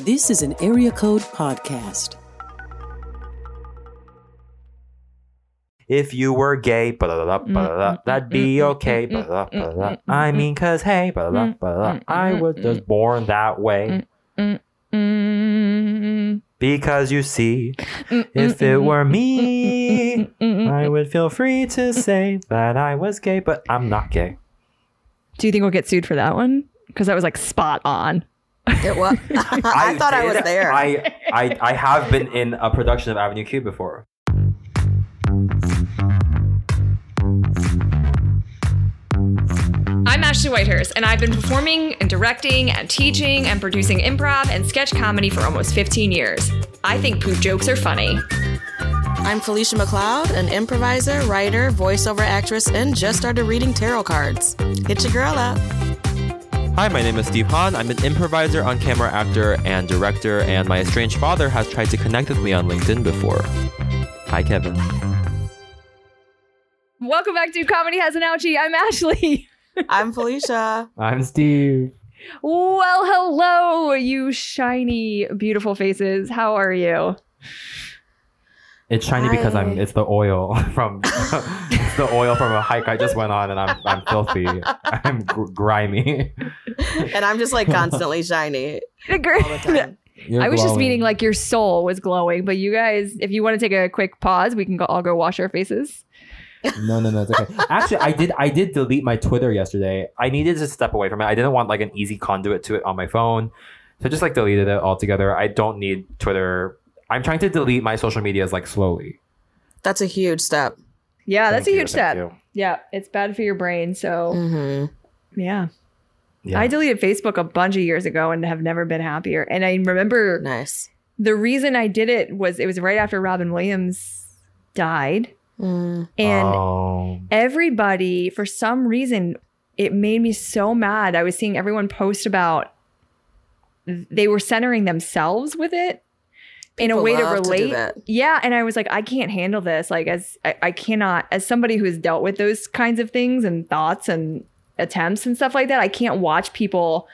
This is an Area Code podcast. If you were gay, that'd be okay. I mean, cause hey, I was just born that way. Because you see, if it were me, I would feel free to say that I was gay, but I'm not gay. Do you think we'll get sued for that one? Because that was like spot on. It was. I thought I was there. I have been in a production of Avenue Q before. I'm Ashley Whitehurst, and I've been performing and directing and teaching and producing improv and sketch comedy for almost 15 years. I think poop jokes are funny. I'm Felicia McLeod, an improviser, writer, voiceover actress, and just started reading tarot cards. Hit your girl up. Hi, my name is Steve Hahn. I'm an improviser, on-camera actor, and director, and my estranged father has tried to connect with me on LinkedIn before. Hi, Kevin. Welcome back to Comedy Has an Ouchie. I'm Ashley. I'm Felicia. I'm Steve. Well, hello, you shiny, beautiful faces. How are you? It's shiny because it's the oil from a hike I just went on, and I'm filthy. I'm grimy. And I'm just like constantly shiny all the time. I was just meaning like your soul was glowing, but you guys, if you want to take a quick pause, we can all go wash our faces. No, it's okay. Actually, I did delete my Twitter yesterday. I needed to step away from it. I didn't want like an easy conduit to it on my phone, so I just like deleted it altogether. I don't need Twitter. I'm trying to delete my social medias like slowly. That's a huge step. Yeah, that's a huge step. Yeah, it's bad for your brain. So yeah, I deleted Facebook a bunch of years ago and have never been happier. And I remember the reason I did it was right after Robin Williams died. And everybody, for some reason, it made me so mad. I was seeing everyone post about they were centering themselves with it in a way to relate. Yeah. And I was like, I can't handle this. Like, as somebody who has dealt with those kinds of things and thoughts and attempts and stuff like that, I can't watch people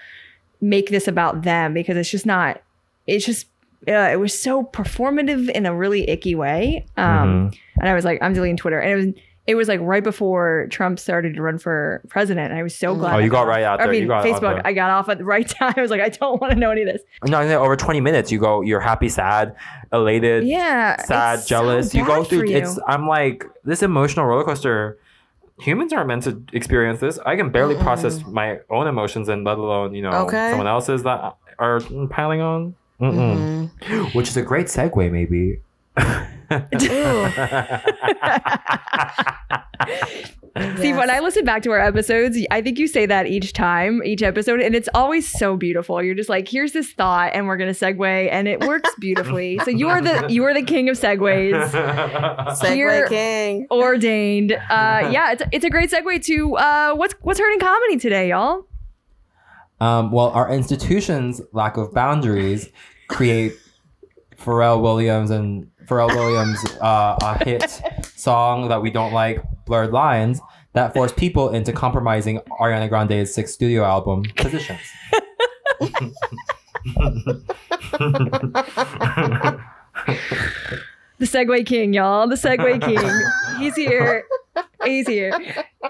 make this about them, because it's just not, it was so performative in a really icky way. And I was like, I'm deleting Twitter. And it was like right before Trump started to run for president. And I was so glad. Oh, you got right out there. I mean, Facebook, I got off at the right time. I was like, I don't want to know any of this. No, over 20 minutes, you go, you're happy, sad, elated, sad, jealous. So you go through, I'm like, this emotional roller coaster, humans aren't meant to experience this. I can barely process my own emotions, and let alone, someone else's that are piling on. Which is a great segue, maybe. See, when I listen back to our episodes, I think you say that each episode, and it's always so beautiful. You're just like, here's this thought, and we're gonna segue, and it works beautifully. So you are the king of segues. Segway king, ordained. It's a great segue to what's hurting comedy today, y'all. Well, our institution's lack of boundaries create Pharrell Williams a hit song that we don't like, Blurred Lines, that forced people into compromising Ariana Grande's 6th studio album positions. The Segway King, y'all. The Segway King. He's here. He's here.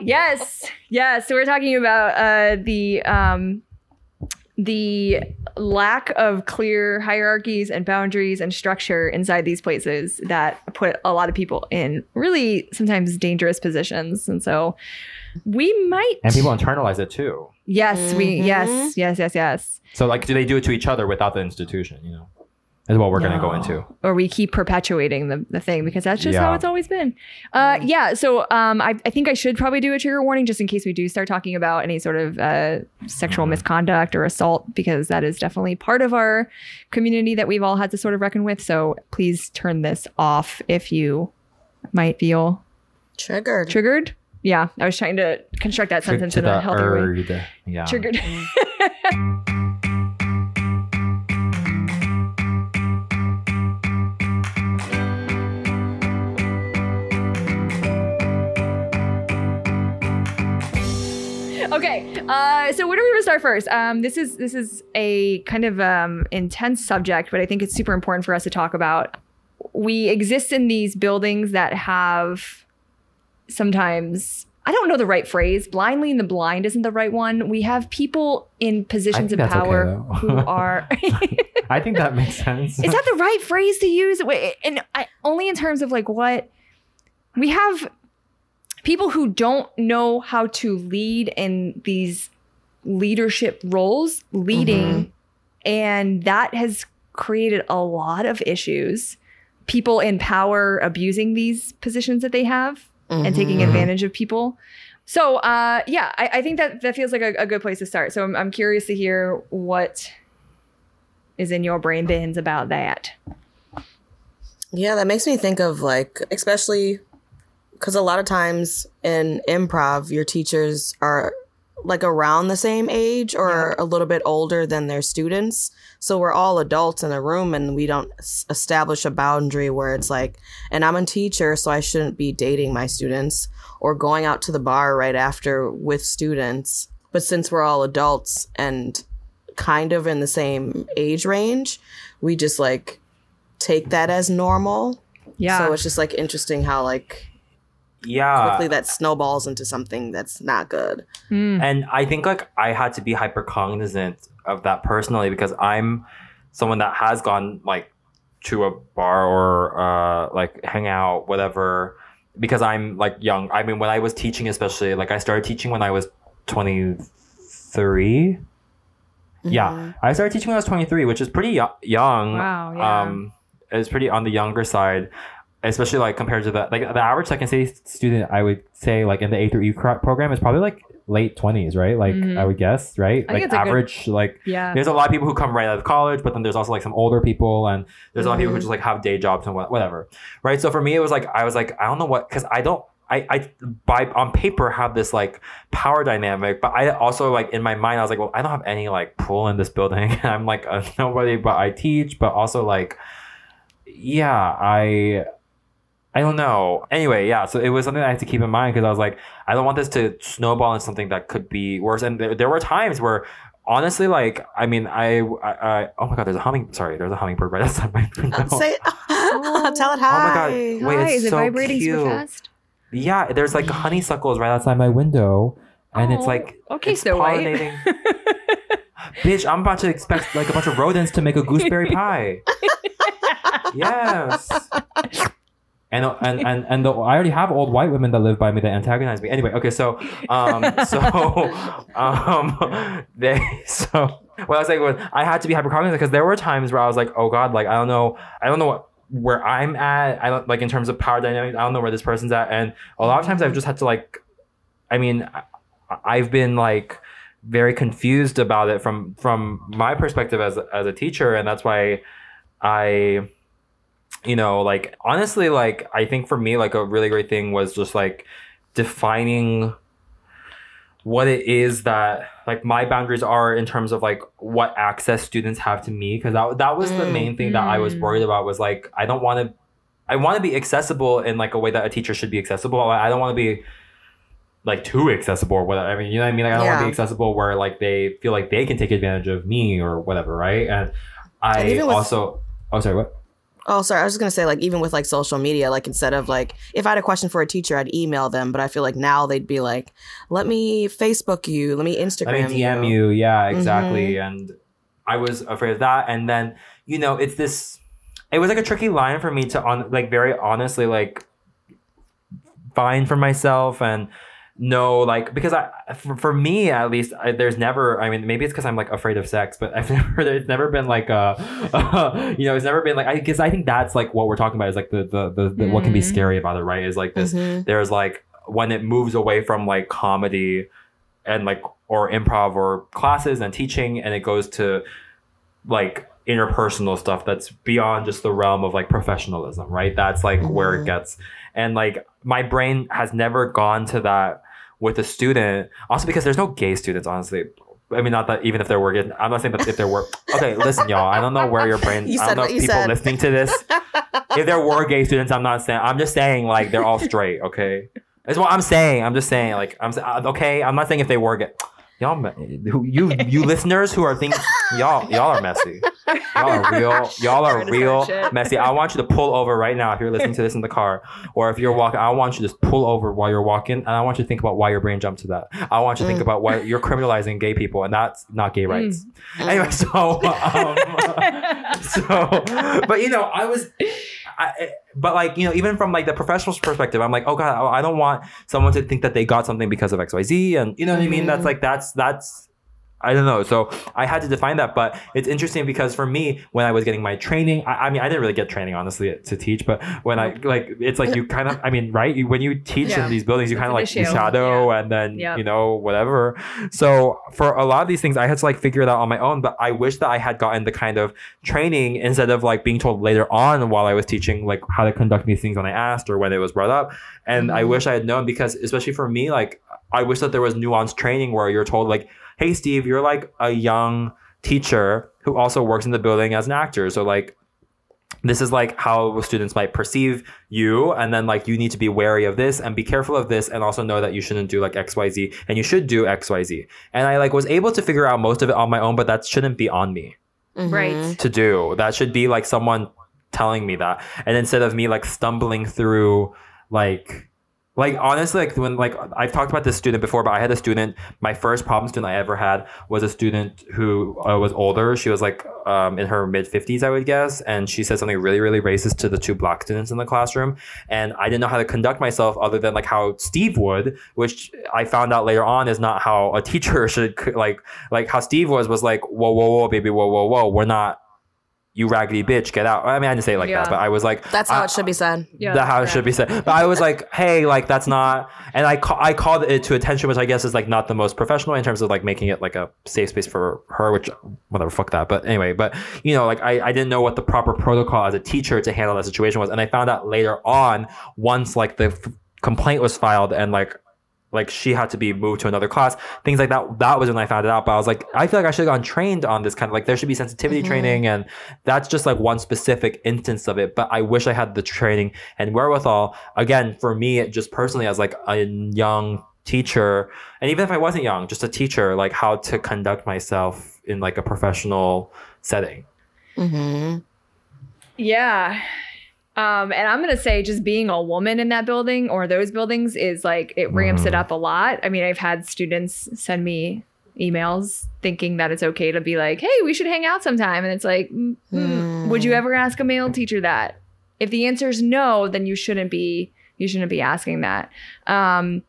Yes. So we're talking about the lack of clear hierarchies and boundaries and structure inside these places that put a lot of people in really sometimes dangerous positions. And so we might... And people internalize it too. Yes, yes. So like, do they do it to each other without the institution, is what we're going to go into. Or we keep perpetuating the thing, because that's just how it's always been. I think I should probably do a trigger warning just in case we do start talking about any sort of sexual misconduct or assault, because that is definitely part of our community that we've all had to sort of reckon with. So please turn this off if you might feel triggered. Triggered? Yeah. I was trying to construct that sentence in a healthy way. Yeah. Triggered. Okay, so where do we want to start first? This is a kind of intense subject, but I think it's super important for us to talk about. We exist in these buildings that have sometimes, I don't know the right phrase, blindly in the blind isn't the right one. We have people in positions of power who are... I think that makes sense. Is that the right phrase to use? And only in terms of like what... We have people who don't know how to lead in these leadership roles, leading, mm-hmm. and that has created a lot of issues. People in power abusing these positions that they have mm-hmm. and taking advantage of people. So I think that feels like a good place to start. So I'm curious to hear what is in your brain bins about that. Yeah, that makes me think of like, especially... Because a lot of times in improv, your teachers are like around the same age or a little bit older than their students. So we're all adults in a room and we don't establish a boundary where it's like, and I'm a teacher, so I shouldn't be dating my students or going out to the bar right after with students. But since we're all adults and kind of in the same age range, we just like take that as normal. Yeah. So it's just like interesting how like... Yeah. Quickly that snowballs into something that's not good. Mm. And I think like I had to be hyper cognizant of that personally because I'm someone that has gone like to a bar or like hang out, whatever, because I'm like young. I mean, when I was teaching, especially like I started teaching when I was 23. Mm-hmm. Yeah. I started teaching when I was 23, which is pretty young. Wow. Yeah. It's pretty on the younger side. Especially like compared to the average Second City student, I would say like in the A through E program is probably like late 20s, right? Like mm-hmm. I would guess, right? I like average, good, like yeah. There's a lot of people who come right out of college, but then there's also like some older people and there's mm-hmm. a lot of people who just like have day jobs and whatever, right? So for me, it was like, I was like, I don't know what, because I on paper have this like power dynamic, but I also like in my mind, I was like, well, I don't have any like pull in this building. I'm like a nobody, but I teach, but also like, yeah, I don't know. Anyway, yeah. So it was something I had to keep in mind because I was like, I don't want this to snowball into something that could be worse. And there were times where, honestly, like, I mean, I oh my God, there's a hummingbird right outside my window. Say, tell it hi. Oh my God, wait, hi, it's is so it vibrating cute. So fast? Yeah, there's like honeysuckles right outside my window, and it's like okay, it's pollinating. Bitch, I'm about to expect like a bunch of rodents to make a gooseberry pie. Yes. And I already have old white women that live by me that antagonize me. Anyway, okay, so what I was saying was I had to be hypercognizant because there were times where I was like, oh God, like I don't know where I'm at. I don't like in terms of power dynamics. I don't know where this person's at. And a lot of times I've just had to like, I mean, I've been like very confused about it from my perspective as a teacher, and that's why I. You know, like, honestly, like, I think for me, like, a really great thing was just, like, defining what it is that, like, my boundaries are in terms of, like, what access students have to me. Because that was the main thing that I was worried about was, like, I want to be accessible in, like, a way that a teacher should be accessible. I don't want to be, like, too accessible or whatever. I mean, you know what I mean? Like, I don't want to be accessible where, like, they feel like they can take advantage of me or whatever, right? And I also... Oh, sorry, what? Oh, sorry. I was just going to say, like, even with, like, social media, like, instead of, like, if I had a question for a teacher, I'd email them. But I feel like now they'd be like, let me Facebook you. Let me Instagram you. Let me DM you. Yeah, exactly. Mm-hmm. And I was afraid of that. And then, you know, it was, like, a tricky line for me to, like, very honestly, like, find for myself and know, like, because for me, at least, there's never, I mean, maybe it's because I'm, like, afraid of sex, but there's never been, like, you know, it's never been, like, I guess I think that's, like, what we're talking about is, like, the what can be scary about it, right, is, like, this, there's, like, when it moves away from, like, comedy and, like, or improv or classes and teaching, and it goes to, like, interpersonal stuff that's beyond just the realm of, like, professionalism, right? That's, like, where it gets, and, like, my brain has never gone to that with a student. Also because there's no gay students, honestly. I mean, not that even if there were, I'm not saying that if there were. Okay, listen, y'all. I don't know where your brain. I don't know if people listening to this. If there were gay students, I'm not saying. I'm just saying like they're all straight. Okay, That's what I'm saying. I'm just saying, like, okay. I'm not saying if they were good. Y'all, you listeners who are thinking, y'all are messy. Y'all are real messy. I want you to pull over right now if you're listening to this in the car, or if you're walking. I want you to just pull over while you're walking, and I want you to think about why your brain jumped to that. I want you to think about why you're criminalizing gay people, and that's not gay rights. Anyway, so, but you know, but like, you know, even from like the professional's perspective, I'm like, oh God, I don't want someone to think that they got something because of XYZ. And you know what I mean? That's like, that's, I don't know. So I had to define that, but it's interesting because for me, when I was getting my training, I mean, I didn't really get training honestly to teach, but when I like, it's like you kind of, I mean, right? When you teach in these buildings, you kind of like you shadow and then, you know, whatever. So for a lot of these things, I had to like figure it out on my own, but I wish that I had gotten the kind of training instead of like being told later on while I was teaching, like how to conduct these things when I asked or when it was brought up. And I wish I had known because especially for me, like I wish that there was nuanced training where you're told like, hey, Steve, you're like a young teacher who also works in the building as an actor. So like, this is like how students might perceive you. And then like, you need to be wary of this and be careful of this. And also know that you shouldn't do like XYZ and you should do XYZ. And I like was able to figure out most of it on my own, but that shouldn't be on me right to do. That should be like someone telling me that. And instead of me like stumbling through like honestly, like when like I've talked about this student before, but I had a student. My first problem student I ever had was a student who was older. She was like in her mid 50s, I would guess, and she said something really, really racist to the two black students in the classroom. And I didn't know how to conduct myself other than like how Steve would, which I found out later on is not how a teacher should like how Steve was like, whoa, whoa, whoa, baby, whoa, whoa, whoa, we're not. You raggedy bitch, get out. I mean, I didn't say it like that, but I was like... That's how it should be said. Yeah, that's how it should be said. But I was like, hey, like, that's not... And I called it to attention, which I guess is, like, not the most professional in terms of, like, making it, like, a safe space for her, which, whatever, fuck that. But anyway, but, you know, like, I didn't know what the proper protocol as a teacher to handle that situation was. And I found out later on, once, like, the complaint was filed and, like she had to be moved to another class, things like that. That was when I found it out. But I was like, I feel like I should have gone trained on this kind of like, there should be sensitivity training. And that's just like one specific instance of it. But I wish I had the training and wherewithal. Again, for me, it just personally as like a young teacher. And even if I wasn't young, just a teacher, like how to conduct myself in like a professional setting. Mm-hmm. Yeah. And I'm going to say just being a woman in that building or those buildings is like it ramps it up a lot. I mean, I've had students send me emails thinking that it's okay to be like, hey, we should hang out sometime. And it's like, would you ever ask a male teacher that? If the answer is no, then you shouldn't be asking that. And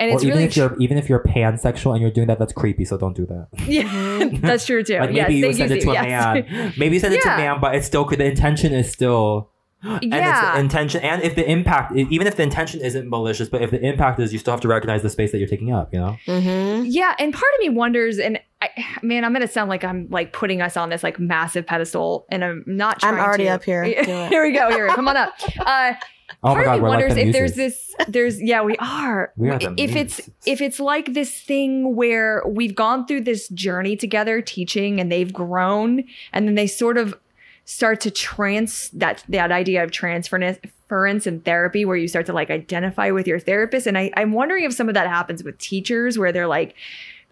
it's really even if you're pansexual and you're doing that, that's creepy. So don't do that. Yeah, that's true, too. Like maybe you send it to a man. Maybe you send it to a man, but it's still the intention is still... And it's the intention, and if the impact, even if the intention isn't malicious, but if the impact is, you still have to recognize the space that you're taking up, you know? Mm-hmm. Yeah, and part of me wonders, and I'm going to sound like I'm like putting us on this like massive pedestal, and I'm not trying to. I'm already up here. Here we go. Here, come on up. Oh my God, of me wonders like if it's like this thing where we've gone through this journey together, teaching, and they've grown, and then they sort of start to that idea of transference in therapy where you start to like identify with your therapist. And I'm wondering if some of that happens with teachers where they're like,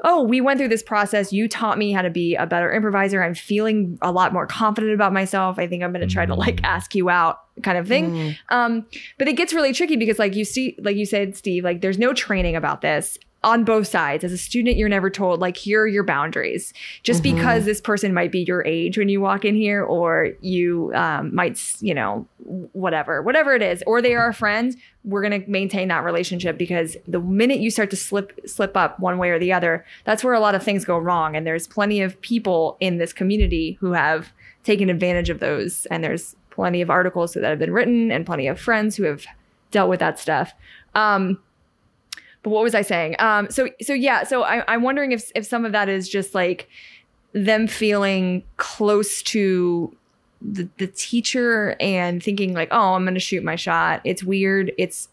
oh, we went through this process. You taught me how to be a better improviser. I'm feeling a lot more confident about myself. I think I'm going to try to like ask you out kind of thing. But it gets really tricky because like you see, like you said, Steve, like there's no training about this. On both sides, as a student, you're never told, like, here are your boundaries. Just because this person might be your age when you walk in here, or you might, you know, whatever it is, or they are friends, we're going to maintain that relationship because the minute you start to slip up one way or the other, that's where a lot of things go wrong. And there's plenty of people in this community who have taken advantage of those. And there's plenty of articles that have been written and plenty of friends who have dealt with that stuff. But what was I saying? So I'm wondering if some of that is just like them feeling close to the teacher and thinking like, oh, I'm going to shoot my shot. It's weird. It's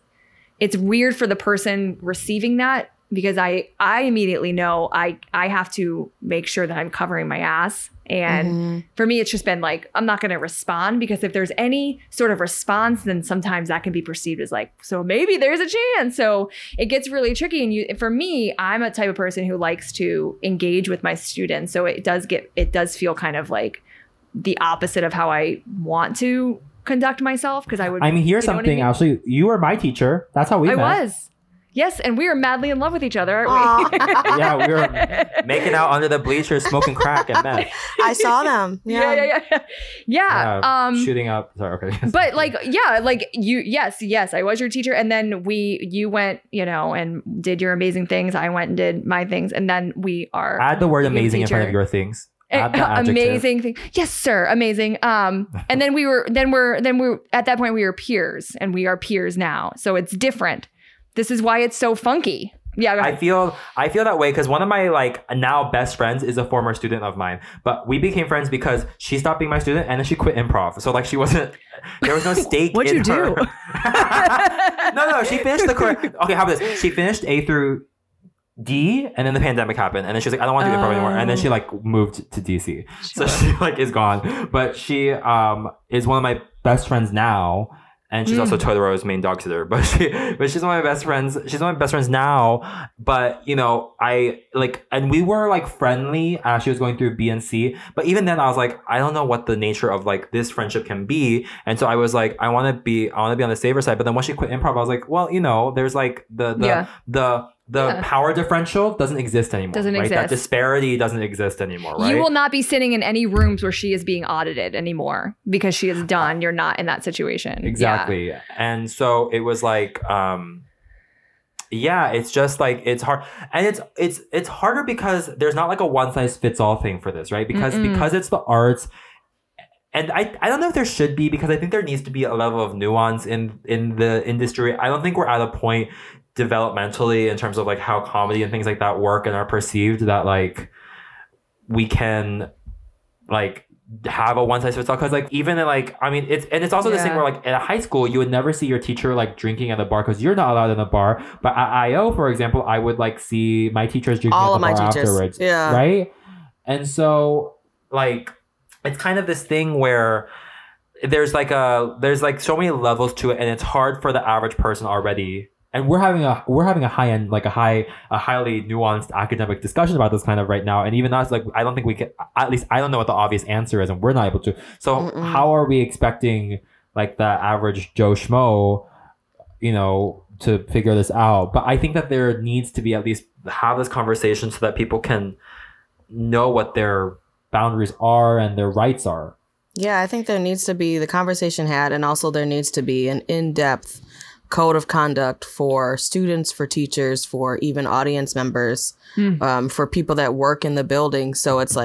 weird for the person receiving that, because I immediately know I have to make sure that I'm covering my ass. And for me, it's just been like, I'm not going to respond, because if there's any sort of response, then sometimes that can be perceived as like, so maybe there's a chance. So it gets really tricky. And for me, I'm a type of person who likes to engage with my students. So it does feel kind of like the opposite of how I want to conduct myself. Because I mean, Ashley, you were my teacher. That's how I met. I was. Yes, and we are madly in love with each other, aren't we? Yeah, we were making out under the bleachers, smoking crack and meth. I saw them. Yeah. Shooting up. Sorry, okay. But yes, I was your teacher. And then you went, and did your amazing things. I went and did my things. And then we are. Add the word amazing in front of your things. Amazing thing. Yes, sir. Amazing. And then we were at that point, we were peers, and we are peers now. So it's different. This is why it's so funky. Yeah, I feel that way because one of my now best friends is a former student of mine, but we became friends because she stopped being my student and then she quit improv. So she wasn't. There was no stake. What'd you do? No. She finished the course. Okay, how about this? She finished A through D, and then the pandemic happened, and then she's like, I don't want to do improv anymore, and then she moved to DC. Sure. So she is gone, but she is one of my best friends now. And she's also Totoro's main dog sitter, but she's one of my best friends. She's one of my best friends now. But and we were friendly as she was going through B and C. But even then, I was like, I don't know what the nature of this friendship can be. And so I was like, I want to be on the safer side. But then once she quit improv, I was like, well, there's the power differential doesn't exist anymore. Doesn't exist. That disparity doesn't exist anymore, right? You will not be sitting in any rooms where she is being audited anymore because she is done. You're not in that situation. Exactly. Yeah. And so it was it's just it's hard. And it's harder because there's not a one size fits all thing for this, right? Because it's the arts. And I don't know if there should be, because I think there needs to be a level of nuance in the industry. I don't think we're at a point developmentally in terms of how comedy and things like that work and are perceived that we can have a one size fits all, because even in I mean it's also this thing where in a high school you would never see your teacher drinking at the bar because you're not allowed in the bar, but at IO, for example, I would see my teachers drinking all at the bar afterwards, right? And so it's kind of this thing where there's so many levels to it, and it's hard for the average person already. And we're having a high end, a highly nuanced academic discussion about this kind of right now. And even us, I don't think we can, at least I don't know what the obvious answer is, and we're not able to. So how are we expecting the average Joe Schmo, to figure this out? But I think that there needs to be at least have this conversation so that people can know what their boundaries are and their rights are. Yeah, I think there needs to be the conversation had, and also there needs to be an in-depth code of conduct for students, for teachers, for even audience members, for people that work in the building. So it's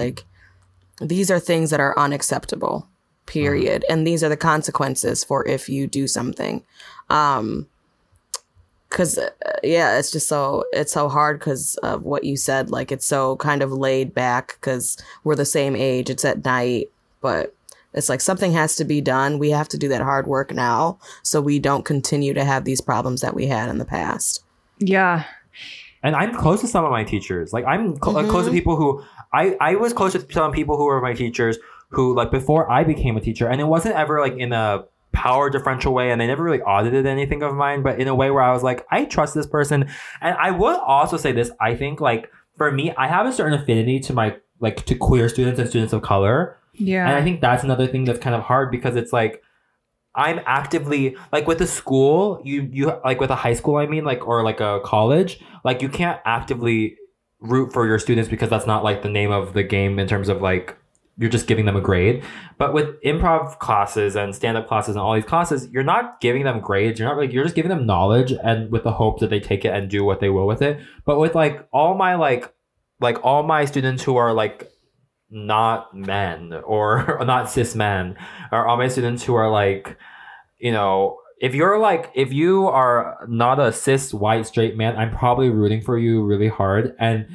these are things that are unacceptable, period. And these are the consequences for if you do something. 'Cause it's just so hard 'cause of what you said. It's so kind of laid back 'cause we're the same age. It's at night, but it's something has to be done. We have to do that hard work now so we don't continue to have these problems that we had in the past. Yeah. And I'm close to some of my teachers. I'm close to people who I was close to some people who were my teachers who before I became a teacher. And it wasn't ever in a power differential way, and they never really audited anything of mine, but in a way where I was I trust this person. And I would also say this. I think for me, I have a certain affinity to my to queer students and students of color. Yeah. And I think that's another thing that's kind of hard because it's I'm actively with a school, you with a high school, I mean, or a college, you can't actively root for your students because that's not the name of the game in terms of you're just giving them a grade. But with improv classes and stand-up classes and all these classes, you're not giving them grades. You're not you're just giving them knowledge and with the hope that they take it and do what they will with it. But with all my students who are not men or not cis men, or all my students who are if you are not a cis white straight man, I'm probably rooting for you really hard. And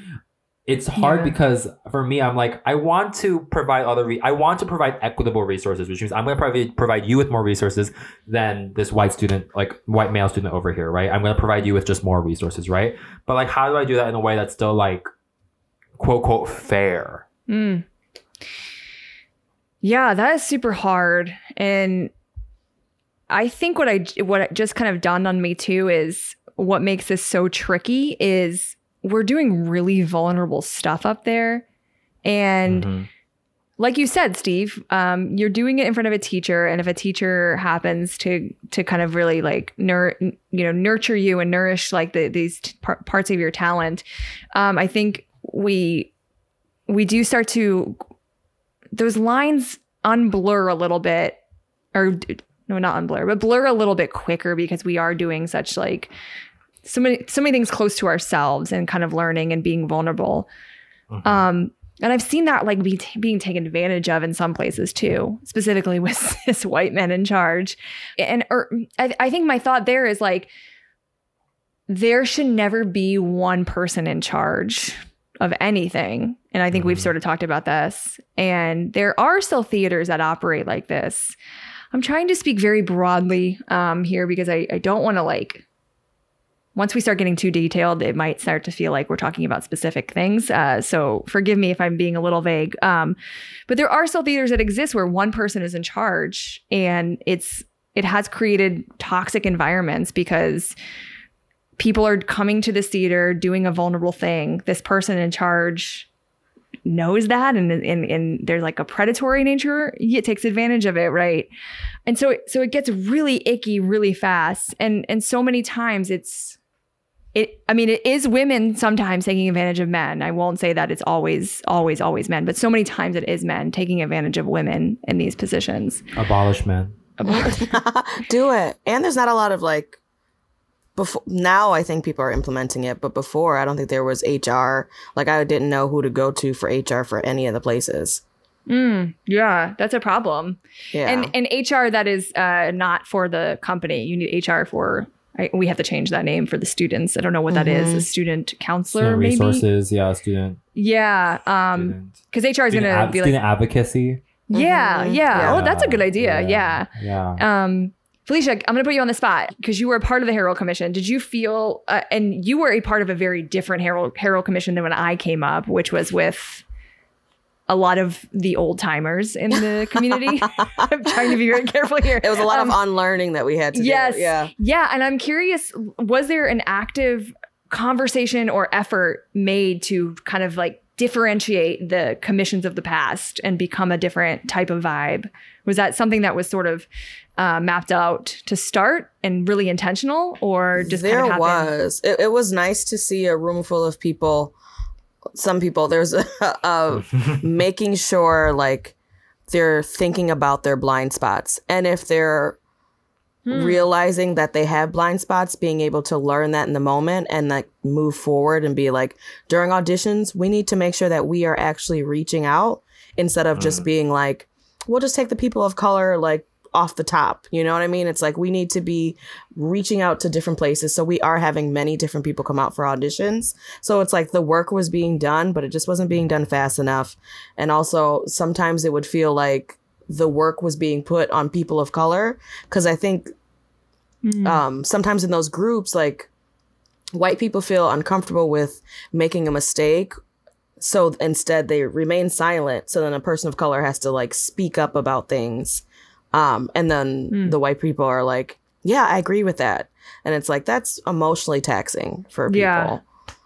It's hard because for me, I'm like, I want to provide I want to provide equitable resources, which means I'm going to provide you with more resources than this white student, like white male student over here, right? I'm going to provide you with just more resources, right? But like, how do I do that in a way that's still like, quote, quote, fair? Mm. Yeah, that is super hard. And I think what just kind of dawned on me too is what makes this so tricky is we're doing really vulnerable stuff up there. And like you said, Steve, you're doing it in front of a teacher. And if a teacher happens to kind of really like nurture you and nourish like these parts of your talent, I think we do start to those lines unblur a little bit, or no, not unblur, but blur a little bit quicker, because we are doing such like so many things close to ourselves and kind of learning and being vulnerable. And I've seen that like being taken advantage of in some places too, specifically with this white man in charge. And I think my thought there is like, there should never be one person in charge of anything. And I think we've sort of talked about this. And there are still theaters that operate like this. I'm trying to speak very broadly here, because I don't want to like, once we start getting too detailed, it might start to feel like we're talking about specific things. So forgive me if I'm being a little vague. But there are still theaters that exist where one person is in charge, and it has created toxic environments, because people are coming to this theater doing a vulnerable thing. This person in charge knows that, and there's like a predatory nature. It takes advantage of it, right? And so it gets really icky really fast. And so many times it is women sometimes taking advantage of men. I won't say that it's always men, but so many times it is men taking advantage of women in these positions. Abolish men. Do it. And there's not a lot of like, before now, I think people are implementing it, but before, I don't think there was HR. Like, I didn't know who to go to for HR for any of the places. Yeah, that's a problem. Yeah. And HR that is not for the company. You need HR for. We have to change that name for the students. I don't know what that is. A student counselor, maybe? Resources, yeah, student. Yeah, because HR is going to be like student advocacy. Yeah. Oh, that's a good idea. Yeah. Felicia, I'm going to put you on the spot because you were a part of the Herald Commission. Did you feel, and you were a part of a very different Herald Commission than when I came up, which was with a lot of the old timers in the community. I'm trying to be very careful here. It was a lot of unlearning that we had to do. Yeah. And I'm curious, was there an active conversation or effort made to kind of like differentiate the commissions of the past and become a different type of vibe? Was that something that was sort of mapped out to start and really intentional, or just there kind of was? It was nice to see a room full of people. Some people there's making sure like they're thinking about their blind spots, and if they're realizing that they have blind spots, being able to learn that in the moment and like move forward and be like, during auditions, we need to make sure that we are actually reaching out instead of just being like, we'll just take the people of color like off the top. You know what I mean? It's like we need to be reaching out to different places. So we are having many different people come out for auditions. So it's like the work was being done, but it just wasn't being done fast enough. And also sometimes it would feel like the work was being put on people of color, because I think sometimes in those groups, like white people feel uncomfortable with making a mistake. So instead they remain silent. So then a person of color has to like speak up about things. And then the white people are like, yeah, I agree with that. And it's like, that's emotionally taxing for people. Yeah.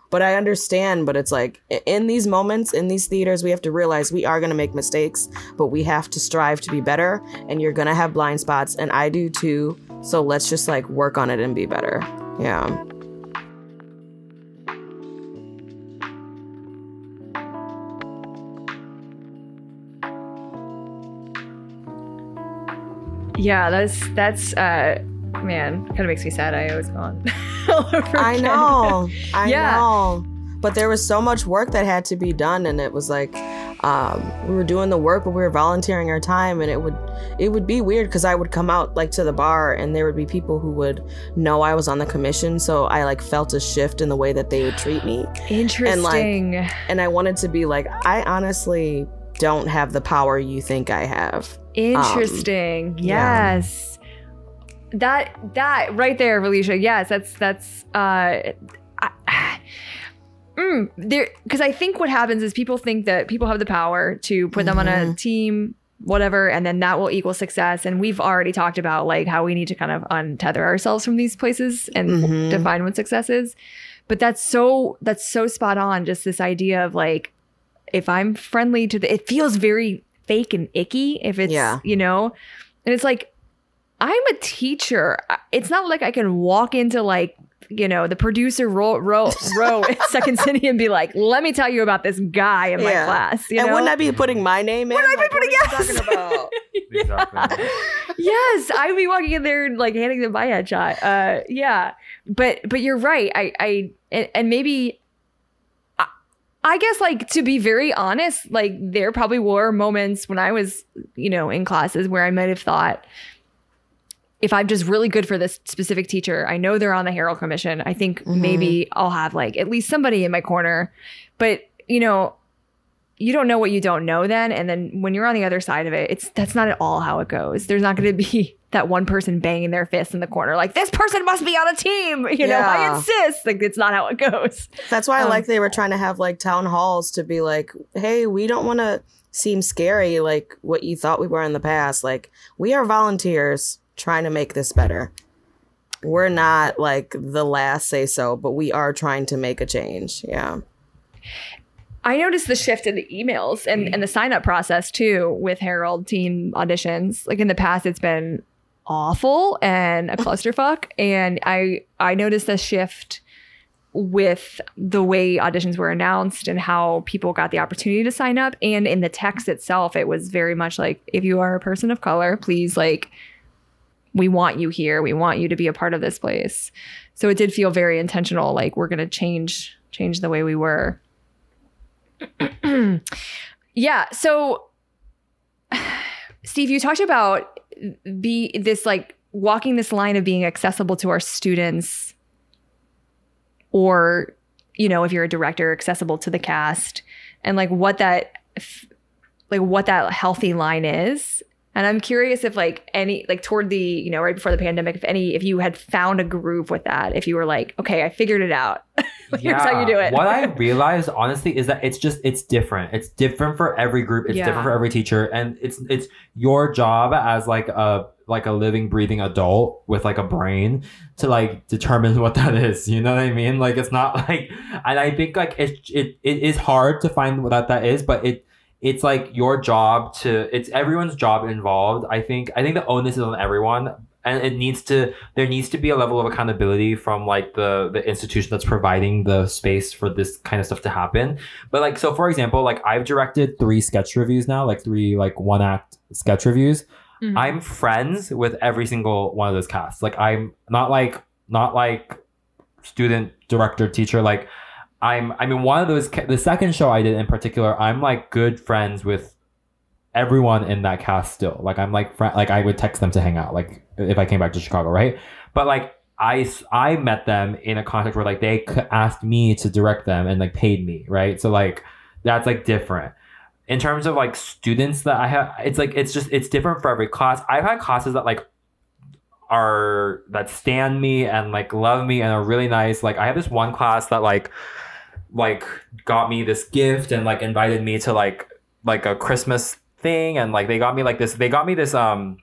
But I understand, but it's like in these moments, in these theaters, we have to realize we are going to make mistakes, but we have to strive to be better. And you're going to have blind spots. And I do too. So let's just like work on it and be better. Yeah. Yeah, that's man, kind of makes me sad. I always go on all over again. I know. But there was so much work that had to be done, and it was like we were doing the work, but we were volunteering our time, and it would be weird because I would come out like to the bar, and there would be people who would know I was on the commission, so I like felt a shift in the way that they would treat me. Interesting. And I wanted to be like, I honestly don't have the power you think I have. Interesting. Yes. Yeah. That right there, Felicia. Yes, that's because I think what happens is people think that people have the power to put them on a team, whatever, and then that will equal success. And we've already talked about like how we need to kind of untether ourselves from these places and define what success is. But that's so spot on. Just this idea of like, if I'm friendly to it feels very fake and icky if it's, you know, and it's like, I'm a teacher. It's not like I can walk into like, you know, the producer row at Second City and be like, let me tell you about this guy in my class. You know? Wouldn't I be putting my name in? Wouldn't I be putting, yes! Talking about? Exactly. Yes, I'd be walking in there and like handing them my headshot. Yeah, but you're right. I maybe, I guess like to be very honest, like there probably were moments when I was, you know, in classes where I might have thought, if I'm just really good for this specific teacher, I know they're on the Herald Commission, I think maybe I'll have like at least somebody in my corner. But, you know, you don't know what you don't know then. And then when you're on the other side of it, that's not at all how it goes. There's not going to be that one person banging their fist in the corner like, this person must be on a team. You know, I insist. Like, it's not how it goes. That's why I like they were trying to have like town halls to be like, hey, we don't want to seem scary like what you thought we were in the past. Like, we are volunteers trying to make this better. We're not like the last say so, but we are trying to make a change. Yeah. I noticed the shift in the emails and the sign up process too with Herald team auditions. Like in the past, it's been awful and a clusterfuck. And I noticed a shift with the way auditions were announced and how people got the opportunity to sign up. And in the text itself, it was very much like, if you are a person of color, please like, we want you here. We want you to be a part of this place. So it did feel very intentional. Like we're going to change the way we were. Yeah. So Steve, you talked about this like walking this line of being accessible to our students or, you know, if you're a director, accessible to the cast and like what that healthy line is. And I'm curious if like any, like toward the, you know, right before the pandemic, if you had found a groove with that, if you were like, okay, I figured it out. Like, yeah. Here's how you do it. What I realized honestly is that it's different. It's different for every group. It's different for every teacher. And it's your job as like a living, breathing adult with like a brain to like determine what that is. You know what I mean? Like, it's not like, and I think like it is hard to find what that is, but it's like your job to, it's everyone's job involved. I think the onus is on everyone, and there needs to be a level of accountability from like the institution that's providing the space for this kind of stuff to happen. But like, so for example, like I've directed 3 sketch reviews now, like 3, like one act sketch reviews. I'm friends with every single one of those casts. Like I'm not like student, director, teacher, like I mean, one of those, the second show I did in particular, I'm like good friends with everyone in that cast still. Like I'm like, like I would text them to hang out, like if I came back to Chicago, right? But like I met them in a context where like they asked me to direct them and like paid me, right? So like that's like different. In terms of like students that I have, it's like, it's just, it's different for every class. I've had classes that like are, that stand me and like love me and are really nice. Like I have this one class that like got me this gift and like invited me to like a Christmas thing, and like they got me this they know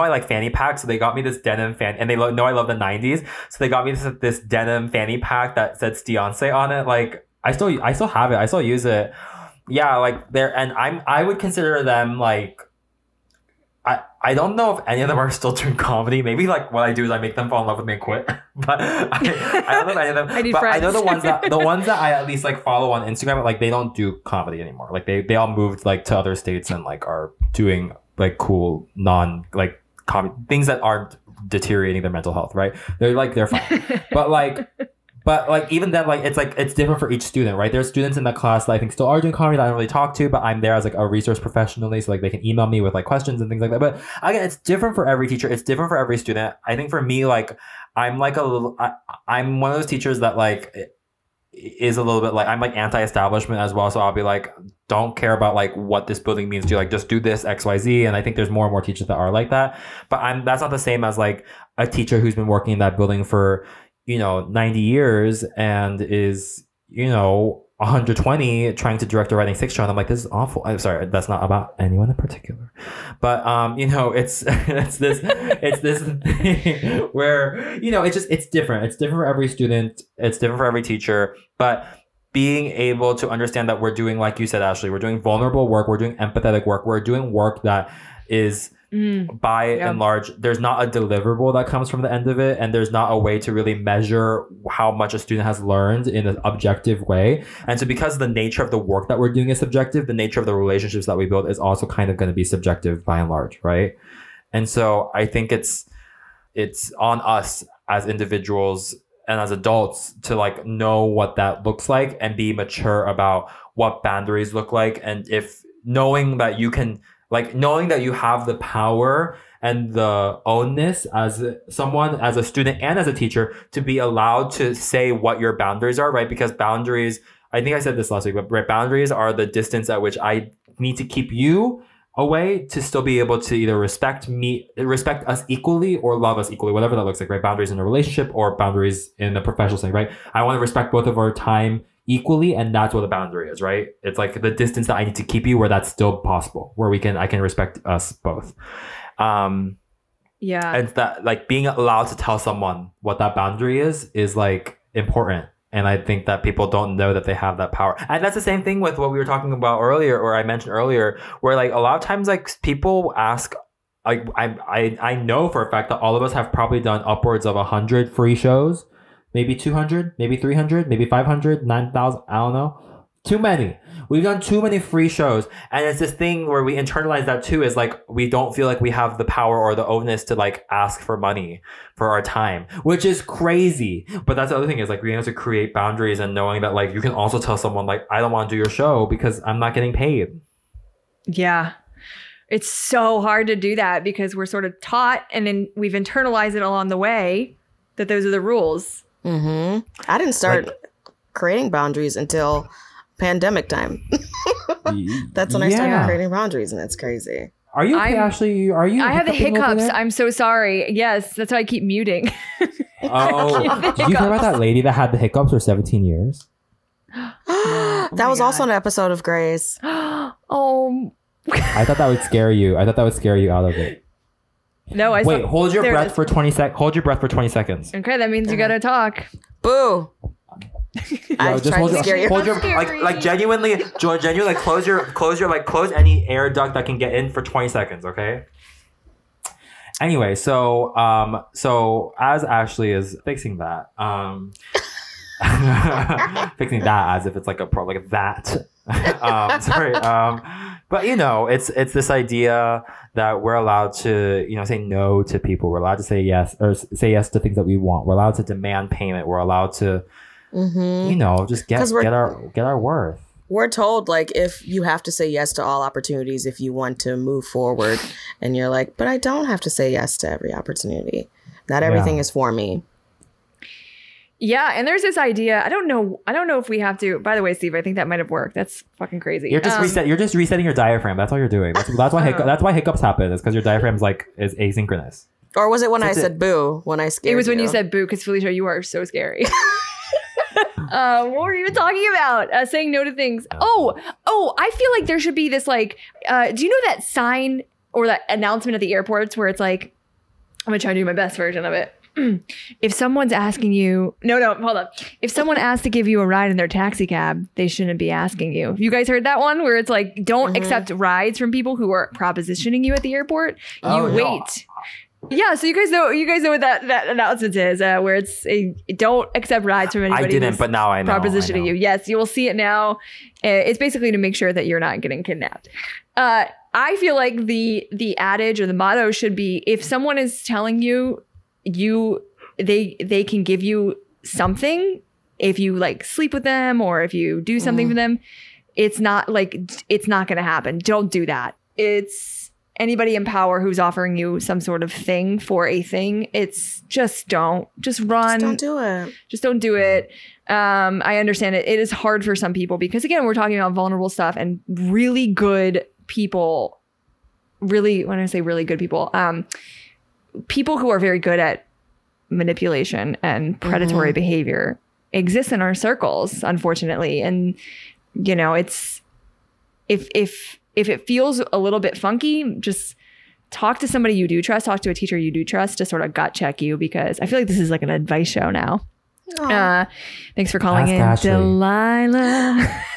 I like fanny pack, so they got me this denim fan, and they know I love the 90s, so they got me this denim fanny pack that said Beyonce on it. Like I still have it, I still use it. Yeah, like they're, and I would consider them like, I don't know if any of them are still doing comedy. Maybe like what I do is I make them fall in love with me and quit. But I don't know if any of them. I need friends. I know the ones that I at least like follow on Instagram, like they don't do comedy anymore. Like they all moved like to other states and like are doing like cool non like comedy things that aren't deteriorating their mental health, right? They're like, they're fine. But like But, like, even then, like, it's different for each student, right? There's students in the class that I think still are doing comedy that I don't really talk to, but I'm there as, like, a resource professionally, so, like, they can email me with, like, questions and things like that. But, again, it's different for every teacher. It's different for every student. I think for me, like, I'm, like, a little... I'm one of those teachers that, like... is a little bit like I'm like anti-establishment as well, so I'll be like, don't care about like what this building means to you, like just do this XYZ. And I think there's more and more teachers that are like that, but I'm that's not the same as like a teacher who's been working in that building for, you know, 90 years and is, you know, 120 trying to direct a writing 6-year-old. I'm like, this is awful. I'm sorry, that's not about anyone in particular, but you know, it's this thing where, you know, it's different for every student, it's different for every teacher. But being able to understand that we're doing, like you said, Ashley, we're doing vulnerable work, we're doing empathetic work, we're doing work that is and large, there's not a deliverable that comes from the end of it, and there's not a way to really measure how much a student has learned in an objective way. And so because the nature of the work that we're doing is subjective, the nature of the relationships that we build is also kind of going to be subjective by and large, right? And so I think it's on us as individuals and as adults to like know what that looks like and be mature about what boundaries look like, and if knowing that you can, like knowing that you have the power and the ownness as someone, as a student and as a teacher, to be allowed to say what your boundaries are, right? Because boundaries, I think I said this last week, but right, boundaries are the distance at which I need to keep you away to still be able to either respect us equally or love us equally, whatever that looks like, right? Boundaries in a relationship or boundaries in a professional setting, right? I want to respect both of our time equally, and that's what a boundary is, right? It's like the distance that I need to keep you where that's still possible, where I can respect us both. Yeah, and that, like, being allowed to tell someone what that boundary is like important, and I think that people don't know that they have that power. And that's the same thing with what we were talking about earlier, or I mentioned earlier, where like a lot of times like people ask, like I know for a fact that all of us have probably done upwards of 100 free shows, maybe 200, maybe 300, maybe 500, 9,000, I don't know. Too many. We've done too many free shows. And it's this thing where we internalize that too, is like, we don't feel like we have the power or the onus to like ask for money for our time, which is crazy. But that's the other thing, is like, we have to create boundaries and knowing that like, you can also tell someone like, I don't want to do your show because I'm not getting paid. Yeah. It's so hard to do that because we're sort of taught, and then we've internalized it along the way, that those are the rules. Mm-hmm. I didn't start creating boundaries until pandemic time. That's when I started creating boundaries, and it's crazy. Are you okay, Ashley? Are you? I have the hiccups. I'm so sorry. Yes, that's why I keep muting. Oh, did you hear about that lady that had the hiccups for 17 years? That was also an episode of Grace. Oh, I thought that would scare you. I thought that would scare you out of it. No, I wait. Hold your breath for 20 seconds. Hold your breath for 20 seconds. Okay, that means you gotta talk. Boo. I just hold your like genuinely like close your like close any air duct that can get in for 20 seconds. Okay. Anyway, so as Ashley is fixing that, fixing that as if it's like a pro, like that. Sorry. But you know, it's this idea that we're allowed to, you know, say no to people. We're allowed to say yes, or say yes to things that we want. We're allowed to demand payment. We're allowed to, you know, just get our worth. We're told like, if you have to say yes to all opportunities if you want to move forward, and you're like, but I don't have to say yes to every opportunity. Not everything is for me. Yeah, and there's this idea. I don't know if we have to. By the way, Steve, I think that might have worked. That's fucking crazy. You're just You're just resetting your diaphragm. That's all you're doing. That's why hiccups happen. It's because your diaphragm's like is asynchronous. Or was it when I said boo? When I scared you? It was when you said boo, because Felicia, you are so scary. What were you even talking about? Saying no to things. Oh, I feel like there should be this like. Do you know that sign or that announcement at the airports where it's like, I'm gonna try to do my best version of it. If someone's asking you, no, hold up. If someone asks to give you a ride in their taxi cab, they shouldn't be asking you. You guys heard that one where it's like, don't accept rides from people who are propositioning you at the airport. Wait. Yeah, so you guys know what that announcement is, where it's don't accept rides from anybody. I didn't, but now I know. Propositioning you. Yes, you will see it now. It's basically to make sure that you're not getting kidnapped. I feel like the adage or the motto should be, if someone is telling you they can give you something, if you like sleep with them or if you do something for them, it's not like, it's not going to happen. Don't do that. It's anybody in power who's offering you some sort of thing for a thing. It's just don't, just run. Just don't do it. Just don't do it. I understand it. It is hard for some people because again, we're talking about vulnerable stuff and really good people, really, when I say really good people, people who are very good at manipulation and predatory behavior exist in our circles, unfortunately. And you know, it's if it feels a little bit funky, just talk to somebody you do trust, talk to a teacher you do trust to sort of gut check you, because I feel like this is like an advice show now. Thanks for calling in, Ashley. Delilah.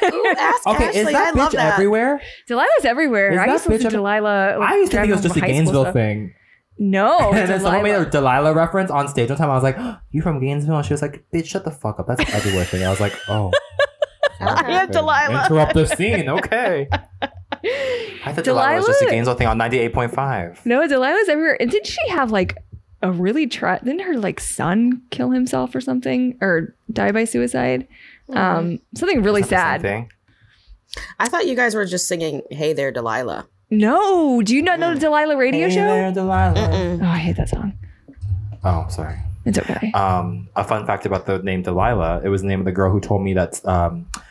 Ooh, ask okay, Ashley. Is that I bitch that. Everywhere? Delilah's everywhere. Is I used to listen to Delilah. I used to think it was just a Gainesville thing. No, and then someone made a Delilah reference on stage one time. I was like, oh, "You from Gainesville?" And she was like, "Bitch, shut the fuck up." That's an everywhere thing. I was like, "Oh, I have Delilah." Interrupt the scene, okay? I thought Delilah was just a Gainesville thing on 98.5. No, Delilah's everywhere. And did she have like a really didn't her like son kill himself or something, or die by suicide? Something really sad. I thought you guys were just singing "Hey There, Delilah." No, do you not know the Delilah radio show? There, Delilah. Oh, I hate that song. Oh, sorry. It's okay. A fun fact about the name Delilah, it was the name of the girl who told me that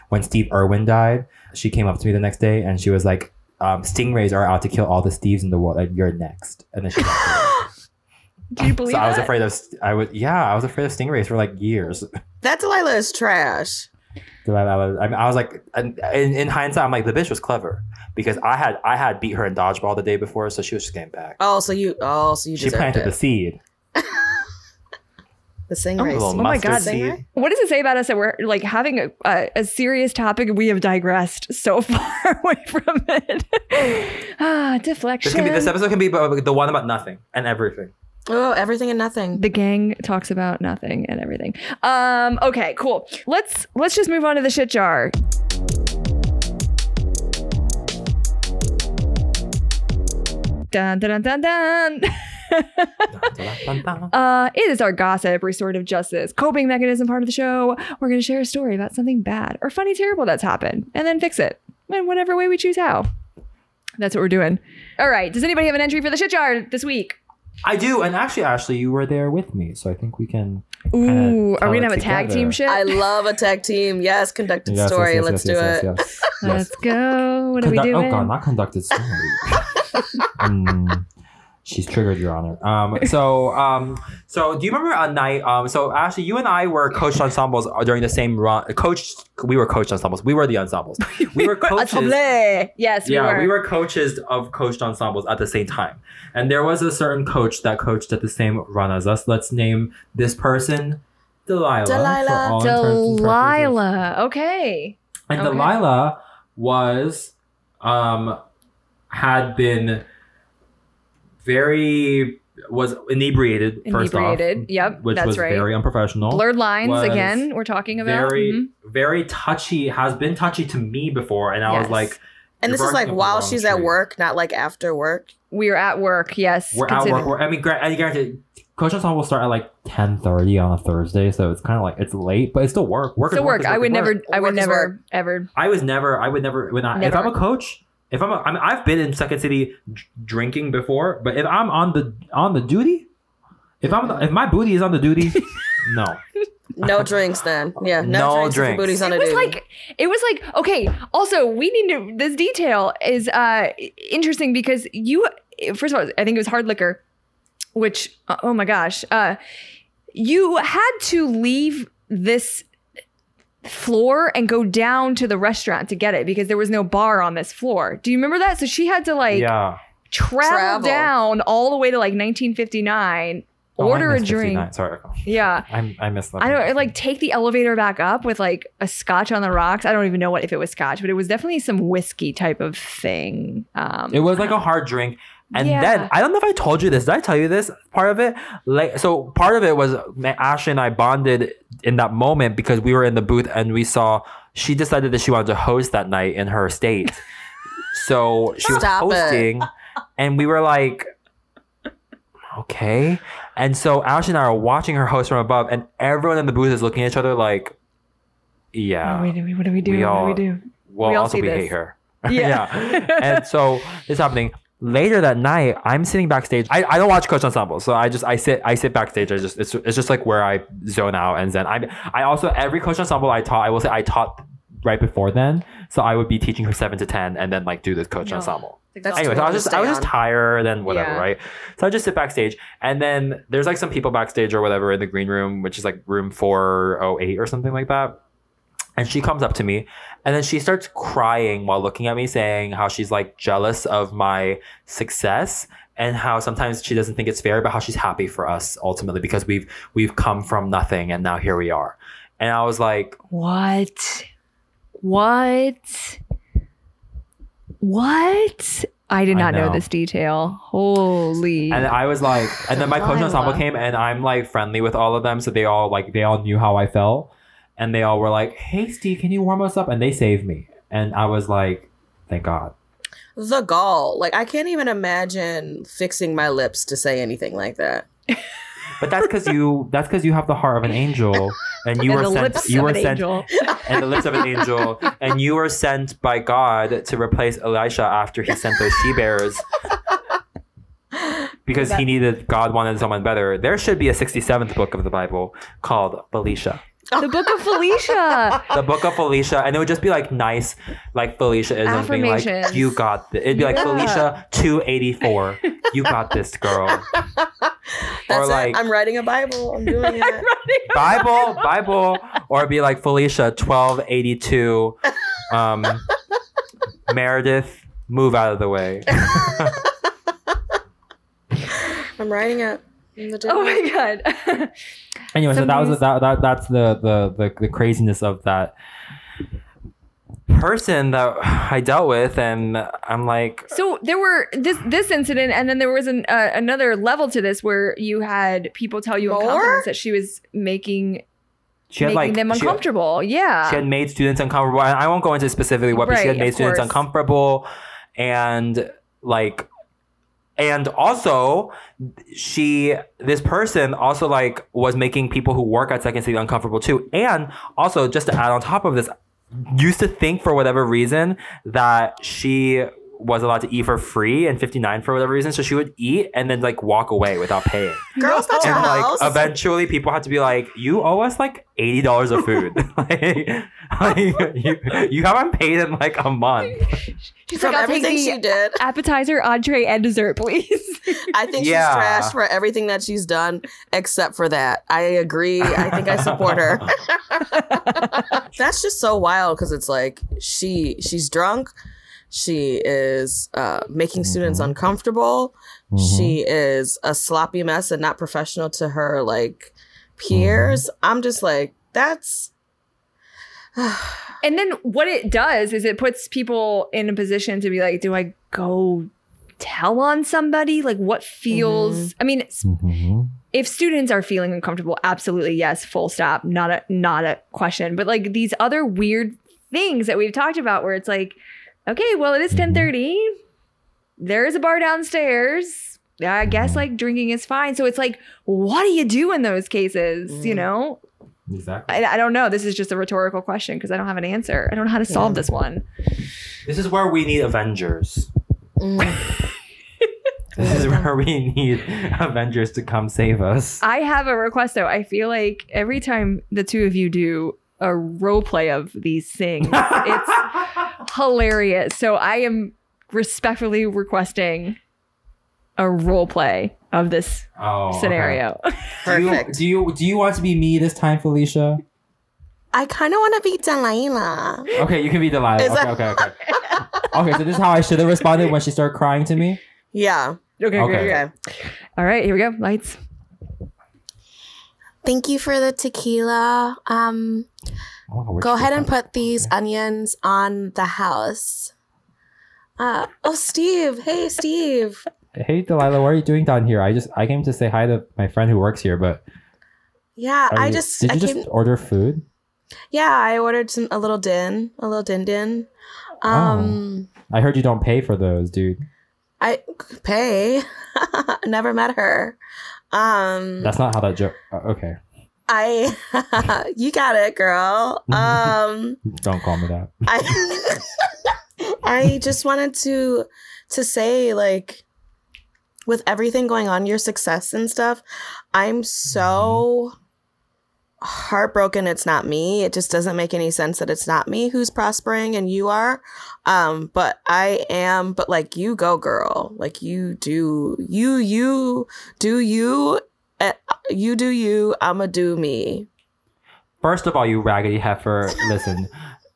when Steve Irwin died, she came up to me the next day and she was like, stingrays are out to kill all the Steves in the world and you're next. And then she do you believe so that? I was afraid of, I was afraid of stingrays for like years. That Delilah is trash. I was like, in hindsight, I'm like, the bitch was clever because I had beat her in dodgeball the day before, so she was just getting back. So you she planted it. The seed. The stingrays. Oh my God! Seed. What does it say about us that we're like having a serious topic? We have digressed so far away from it. Deflection. This episode can be the one about nothing and everything. Oh, everything and nothing. The gang talks about nothing and everything. Okay, cool. Let's just move on to the shit jar. Dun dun dun dun. It is our gossip, restorative justice, coping mechanism part of the show. We're going to share a story about something bad or funny, terrible that's happened, and then fix it in whatever way we choose how. That's what we're doing. All right. Does anybody have an entry for the shit jar this week? I do, and actually, Ashley, you were there with me, so I think we can. Ooh, are we gonna have a tag team shit? I love a tag team. Yes, conducted story. Let's do it. Let's go. What are we doing? Oh God, not conducted story. She's triggered, Your Honor. So do you remember a night? So Ashley, you and I were coached ensembles during the same run. We were coached ensembles. We were the ensembles. We were coaches. Yes, we were. We were coaches of coached ensembles at the same time. And there was a certain coach that coached at the same run as us. Let's name this person Delilah. Okay. And okay. Delilah was, had been. Was inebriated, first off. Yep, which that's was right. Very unprofessional. Blurred lines, again, we're talking about. Very touchy, has been touchy to me before. And I was like... And this is like while she's at work, not like after work? We're at work, yes. We're at work. I guarantee Coach Ensemble will start at like 10:30 on a Thursday, so it's kind of like it's late, but it's still work. I would never. If I'm a coach... I've been in Second City drinking before, but if I'm on the duty, if my booty is on the duty, no. No drinks then. Yeah, no drinks. Booty's on the duty. It was like okay. Also, we need to. This detail is interesting because you. First of all, I think it was hard liquor, which oh my gosh, you had to leave this floor and go down to the restaurant to get it because there was no bar on this floor. Do you remember that? So she had to travel down all the way to like 1959, order a drink. Sorry. Yeah. I missed that. I don't take the elevator back up with like a scotch on the rocks. I don't even know if it was scotch, but it was definitely some whiskey type of thing. It was like a hard drink. And then I don't know if I told you this. Did I tell you this part of it? So part of it was Ashley and I bonded in that moment because we were in the booth and we saw she decided that she wanted to host that night in her state. So she was hosting and we were like, okay. And so Ashley and I are watching her host from above and everyone in the booth is looking at each other like, Yeah. What do we do? Well, we all also hate her. Yeah. And so it's happening. Later that night, I'm sitting backstage. I don't watch Coach Ensemble, so I sit backstage. It's just like where I zone out and zen. I also every Coach Ensemble I taught right before then, so I would be teaching her 7 to 10 and then like do this Coach Ensemble. Anyway, so I was just tired and whatever, right? So I just sit backstage, and then there's like some people backstage or whatever in the green room, which is like room 408 or something like that. And she comes up to me, and then she starts crying while looking at me, saying how she's like jealous of my success and how sometimes she doesn't think it's fair, but how she's happy for us ultimately because we've come from nothing and now here we are. And I was like, What? I did not know this detail. Holy. And I was like, and then my coach ensemble came, and I'm like friendly with all of them. So they all knew how I felt. And they all were like, hey, Steve, can you warm us up? And they saved me. And I was like, thank God. The gall. Like, I can't even imagine fixing my lips to say anything like that. But that's because you have the heart of an angel. And the lips of an angel. And you were sent by God to replace Elisha after he sent those she-bears. Because God wanted someone better. There should be a 67th book of the Bible called Felicia. The Book of Felicia. And it would just be like nice, like Felicia is something like, you got this. It'd be like Felicia 284. You got this, girl. That's or like it. I'm writing a Bible. I'm doing it. Bible. Or it'd be like Felicia 1282. Meredith, move out of the way. I'm writing it. Oh my God. Anyway, so that's the craziness of that person that I dealt with, and I'm like. So there were this incident, and then there was another level to this where you had people tell you in confidence that she was making them uncomfortable. She had made students uncomfortable. I won't go into specifically what, but she had made students uncomfortable, and like. And also, this person also like was making people who work at Second City uncomfortable too. And also, just to add on top of this, used to think for whatever reason that she was allowed to eat for free and $59 for whatever reason. So she would eat and then like walk away without paying. Girls, that's your house. Like eventually, people had to be like, "You owe us like $80 of food. You haven't paid in like a month." She's from like, I'll everything take the she did. Appetizer, entree, and dessert, please. I think she's trashed for everything that she's done except for that. I agree. I think I support her. That's just so wild because it's like she's drunk. She is making students uncomfortable. Mm-hmm. She is a sloppy mess and not professional to her like peers. Mm-hmm. I'm just like, that's. And then what it does is it puts people in a position to be like, do I go tell on somebody? Like what feels, mm-hmm. I mean, mm-hmm. if students are feeling uncomfortable, absolutely. Yes. Full stop. Not a question, but like these other weird things that we've talked about where it's like, okay, well, it is 10:30. There is a bar downstairs. I guess like drinking is fine. So it's like, what do you do in those cases? Mm-hmm. You know? Exactly. I don't know. This is just a rhetorical question because I don't have an answer. I don't know how to solve this one. This is where we need Avengers. Mm. This is where we need Avengers to come save us. I have a request though. I feel like every time the two of you do a role play of these things, it's hilarious. So I am respectfully requesting a role play of this scenario. Okay. Perfect. Do you want to be me this time, Felicia? I kind of want to be Delilah. Okay, you can be Delilah. Okay. Okay, so this is how I should have responded when she started crying to me? Yeah. Okay. All right, here we go. Lights. Thank you for the tequila. Go ahead and put these onions on the house. Steve. Hey, Steve. Hey, Delilah, what are you doing down here? I came to say hi to my friend who works here, but yeah, did you just order food? Yeah, I ordered a little din. I heard you don't pay for those, dude. I pay. Never met her. That's not how that joke. Okay. I you got it, girl. Don't call me that. I just wanted to say, like, with everything going on, your success and stuff, I'm so heartbroken it's not me. It just doesn't make any sense that it's not me who's prospering and you are. But I am. But like, you go, girl. Like, you do you. You do you, I'ma do me. First of all, you raggedy heifer, listen,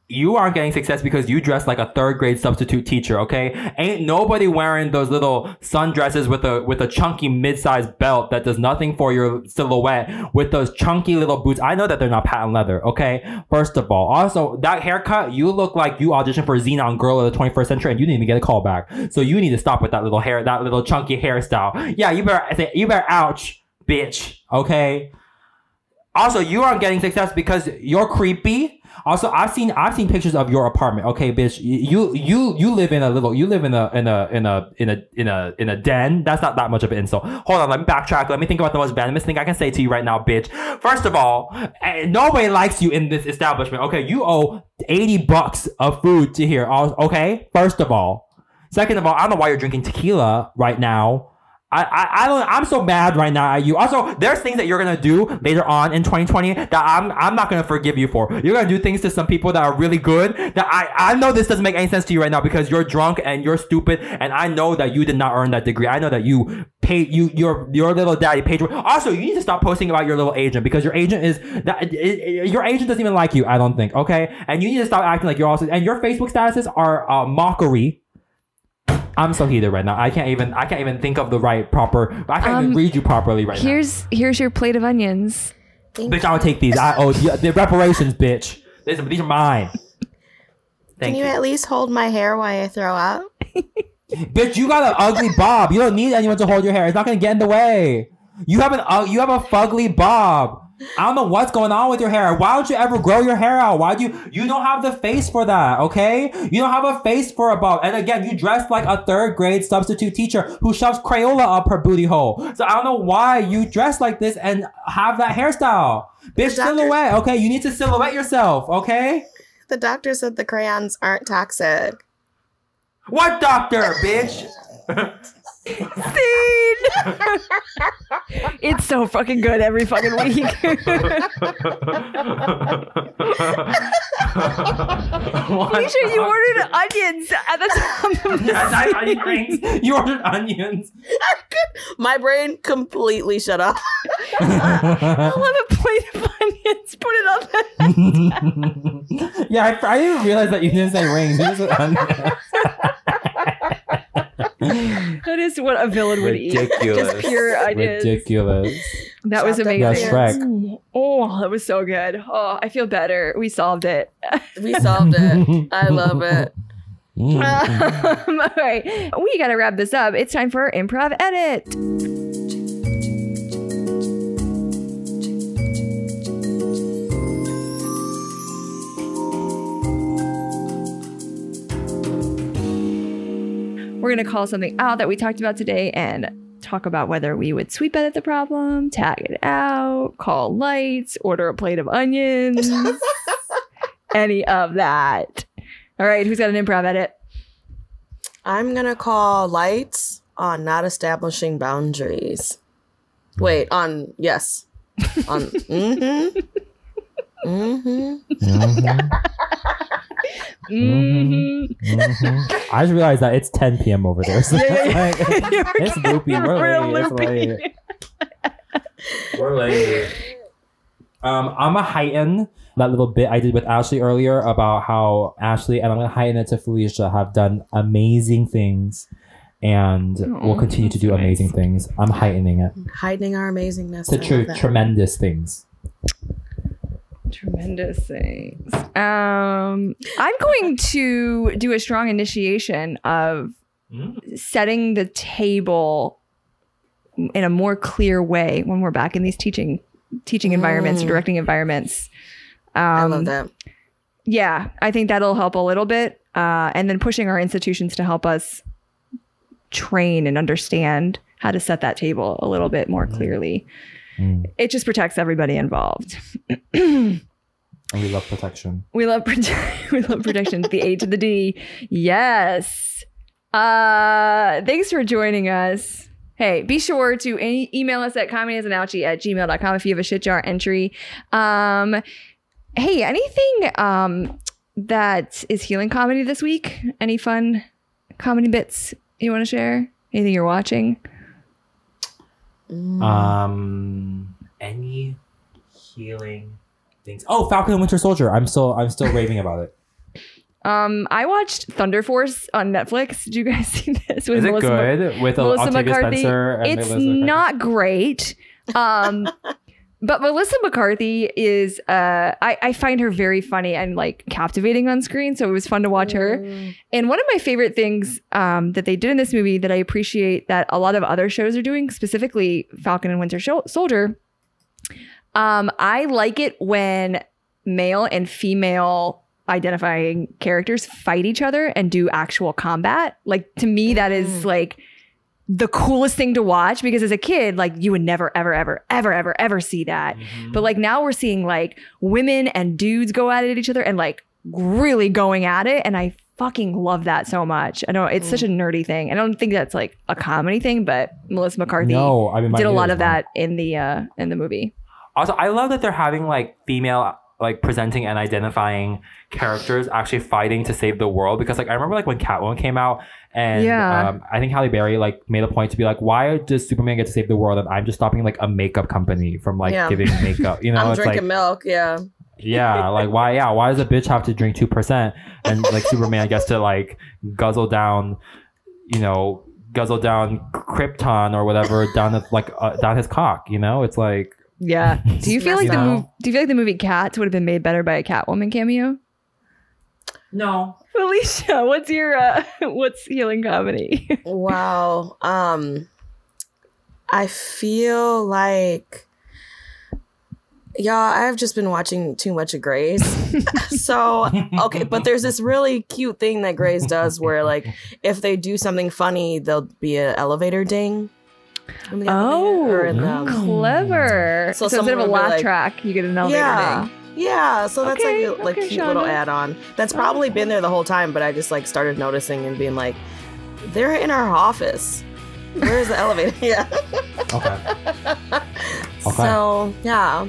you aren't getting success because you dress like a third grade substitute teacher, okay? Ain't nobody wearing those little sundresses with a chunky mid-sized belt that does nothing for your silhouette with those chunky little boots. I know that they're not patent leather, okay? First of all. Also, that haircut, you look like you auditioned for Xenon Girl of the 21st Century and you didn't even get a call back. So you need to stop with that little hair, that little chunky hairstyle. Yeah, you better ouch, bitch, okay? Also, you aren't getting success because you're creepy. Also, I've seen pictures of your apartment. Okay, bitch, you live in a little, you live in a den. That's not that much of an insult. Hold on, let me backtrack. Let me think about the most venomous thing I can say to you right now, bitch. First of all, nobody likes you in this establishment. Okay, you owe $80 of food to here. Okay, first of all. Second of all, I don't know why you're drinking tequila right now. I don't. I'm so mad right now at you. Also, there's things that you're gonna do later on in 2020 that I'm not gonna forgive you for. You're gonna do things to some people that are really good. That I know this doesn't make any sense to you right now because you're drunk and you're stupid. And I know that you did not earn that degree. I know that you paid your little daddy paid. Also, you need to stop posting about your little agent because your agent is that your agent doesn't even like you. I don't think. Okay, and you need to stop acting like you're also. And your Facebook statuses are mockery. I'm so heated right now. I can't even think of the right proper. I can't even read you properly right now. Here's your plate of onions. Thank bitch, you. I'll take these. I owe the reparations, bitch. These are mine. Thank Can you at least hold my hair while I throw up? Bitch, you got an ugly bob. You don't need anyone to hold your hair. It's not gonna get in the way. You have a fugly bob. I don't know what's going on with your hair. Why would you ever grow your hair out? Why do you don't have the face for that, okay? You don't have a face for a bob. And again, you dress like a third grade substitute teacher who shoves Crayola up her booty hole. So I don't know why you dress like this and have that hairstyle. Bitch, silhouette, okay? You need to silhouette yourself, okay? The doctor said the crayons aren't toxic. What doctor, bitch? It's so fucking good every fucking week. Felicia, you ordered onions. You ordered onions. My brain completely shut off. I want a plate of onions. Put it on the Yeah, I didn't realize that you didn't say rings. You just said onions. That is what a villain would eat. Just pure ideas. Ridiculous. That was amazing. That's oh, that was so good. Oh, I feel better. We solved it. I love it. All right. We got to wrap this up. It's time for our improv edit. We're going to call something out that we talked about today and talk about whether we would sweep edit the problem, tag it out, call lights, order a plate of onions, any of that. All right. Who's got an improv edit? I'm going to call lights on not establishing boundaries. Wait, on yes. On mm-hmm. Mm-hmm. Mm-hmm. Mm-hmm. Mm-hmm. I just realized that it's 10 p.m. over there. So it's loopy. We're late. We're late. I'm gonna heighten that little bit I did with Ashley earlier about how Ashley and I'm gonna heighten it to Felicia have done amazing things and will continue to do amazing things. I'm heightening it. Heightening our amazingness to tremendous things. Tremendous things. I'm going to do a strong initiation of setting the table in a more clear way when we're back in these teaching environments or directing environments. I love that. Yeah, I think that'll help a little bit. And then pushing our institutions to help us train and understand how to set that table a little bit more clearly. It just protects everybody involved. And we love protection. We love protection. The A to the D. Yes. Thanks for joining us. Hey, be sure to email us at comedysanouchie@gmail.com if you have a shit jar entry. Hey, anything that is healing comedy this week? Any fun comedy bits you want to share? Anything you're watching? Any healing things? Oh, Falcon and Winter Soldier. I'm still raving about it. I watched Thunder Force on Netflix. Did you guys see this? With Melissa McCarthy. Spencer and it's Melissa not great. But Melissa McCarthy is, I find her very funny and like captivating on screen. So it was fun to watch her. And one of my favorite things that they did in this movie that I appreciate that a lot of other shows are doing, specifically Falcon and Winter Soldier. I like it when male and female identifying characters fight each other and do actual combat. Like, to me, that is like the coolest thing to watch, because as a kid, like, you would never, ever, ever, ever, ever, ever see that. Mm-hmm. But like now we're seeing like women and dudes go at it at each other and like really going at it. And I fucking love that so much. I know it's such a nerdy thing. I don't think that's like a comedy thing, but Melissa McCarthy did a lot of that in the movie. Also, I love that they're having like female like presenting and identifying characters actually fighting to save the world, because like I remember like when Catwoman came out and I think Halle Berry like made a point to be like, why does Superman get to save the world and I'm just stopping like a makeup company from like giving makeup, you know? I'm drinking like, milk. Like why does a bitch have to drink 2% and like Superman gets to like guzzle down Krypton or whatever down the, like down his cock, you know? It's like, yeah. Do you feel like the movie Cats would have been made better by a Catwoman cameo? No. Felicia, what's your what's healing comedy? Wow. I feel like, y'all, I've just been watching too much of Grace. So, okay, but there's this really cute thing that Grace does where like if they do something funny, there'll be an elevator ding. Clever. So instead of a laugh like, track, you get an elevator ding. Yeah, so that's like a cute little add-on. That's probably been there the whole time, but I just like started noticing and being like, they're in our office. Where's the elevator? Yeah. Okay. So, yeah.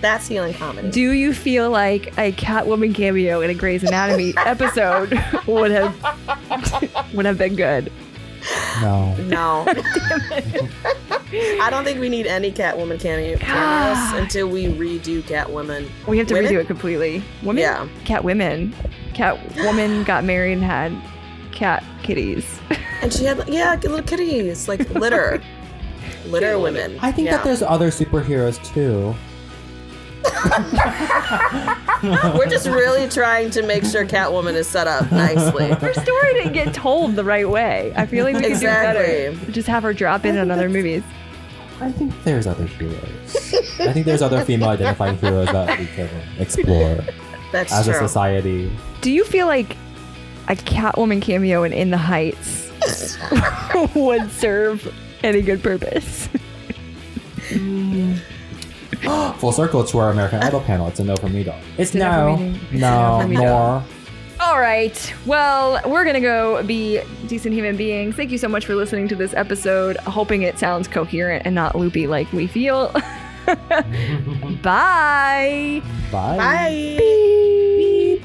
That's healing comedy. Do you feel like a Catwoman cameo in a Grey's Anatomy episode would have been good? No. I don't think we need any Catwoman cameos until we redo Catwoman. We have to redo it completely. Women? Yeah. Catwomen. Catwoman got married and had cat kitties. And she had, little kitties. Like, litter. Litter women. I think that there's other superheroes, too. We're just really trying to make sure Catwoman is set up nicely. Her story didn't get told the right way. I feel like we could do better. Just have her drop in on other movies. I think there's other heroes. I think there's other female identifying heroes that we can explore as a society. Do you feel like a Catwoman cameo in the Heights would serve any good purpose? Full circle to our American Idol panel. It's a no for me, dog. It's no more. All right. Well, we're going to go be decent human beings. Thank you so much for listening to this episode, hoping it sounds coherent and not loopy like we feel. Bye. Bye. Bye. Beep.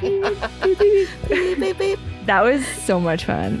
Beep, beep, beep, beep, beep. That was so much fun.